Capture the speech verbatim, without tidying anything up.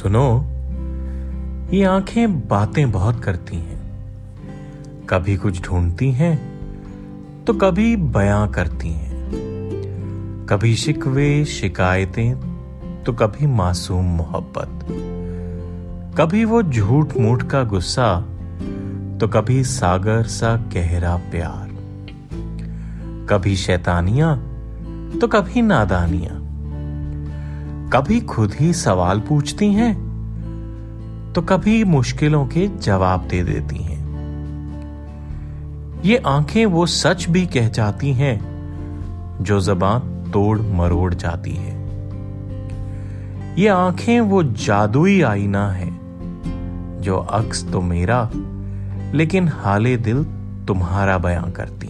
सुनो, ये आंखें बातें बहुत करती हैं। कभी कुछ ढूंढती हैं तो कभी बयां करती हैं, कभी शिकवे शिकायतें तो कभी मासूम मोहब्बत, कभी वो झूठ मूठ का गुस्सा तो कभी सागर सा गहरा प्यार, कभी शैतानियां तो कभी नादानियां, कभी खुद ही सवाल पूछती हैं तो कभी मुश्किलों के जवाब दे देती हैं। ये आंखें वो सच भी कह जाती हैं जो जुबान तोड़ मरोड़ जाती है। ये आंखें वो जादुई आईना है जो अक्स तो मेरा लेकिन हाले दिल तुम्हारा बयां करती।